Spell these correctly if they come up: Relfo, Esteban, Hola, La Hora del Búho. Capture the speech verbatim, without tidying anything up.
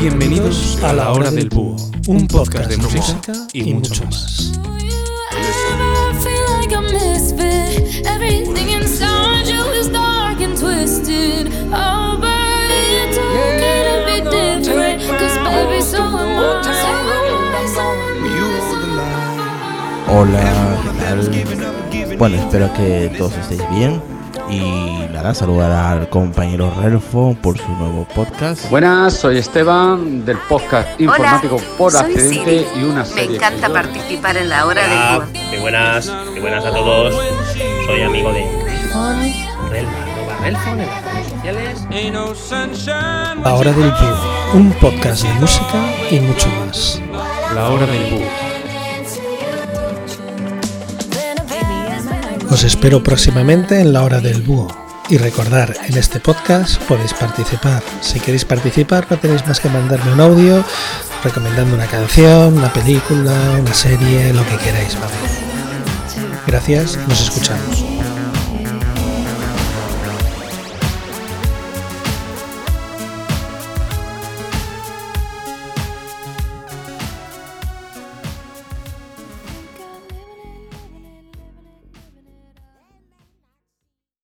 Bienvenidos a La Hora del Búho, un podcast de música y mucho más. Hola, ¿qué tal? Bueno, espero que todos estéis bien. Y nada, saludar al compañero Relfo por su nuevo podcast. Buenas, soy Esteban del podcast Informático Hola, por Accidente y una serie. Me encanta participar en la hora Hola, del Búho. Muy buenas, muy buenas a todos. Soy amigo de Relfo, Relfo en las redes sociales. La Hora del Búho, un podcast de música y mucho más. La Hora del Búho. Os espero próximamente en La Hora del Búho. Y recordar, en este podcast podéis participar. Si queréis participar, no tenéis más que mandarme un audio recomendando una canción, una película, una serie, lo que queráis, ¿vale? Gracias, nos escuchamos.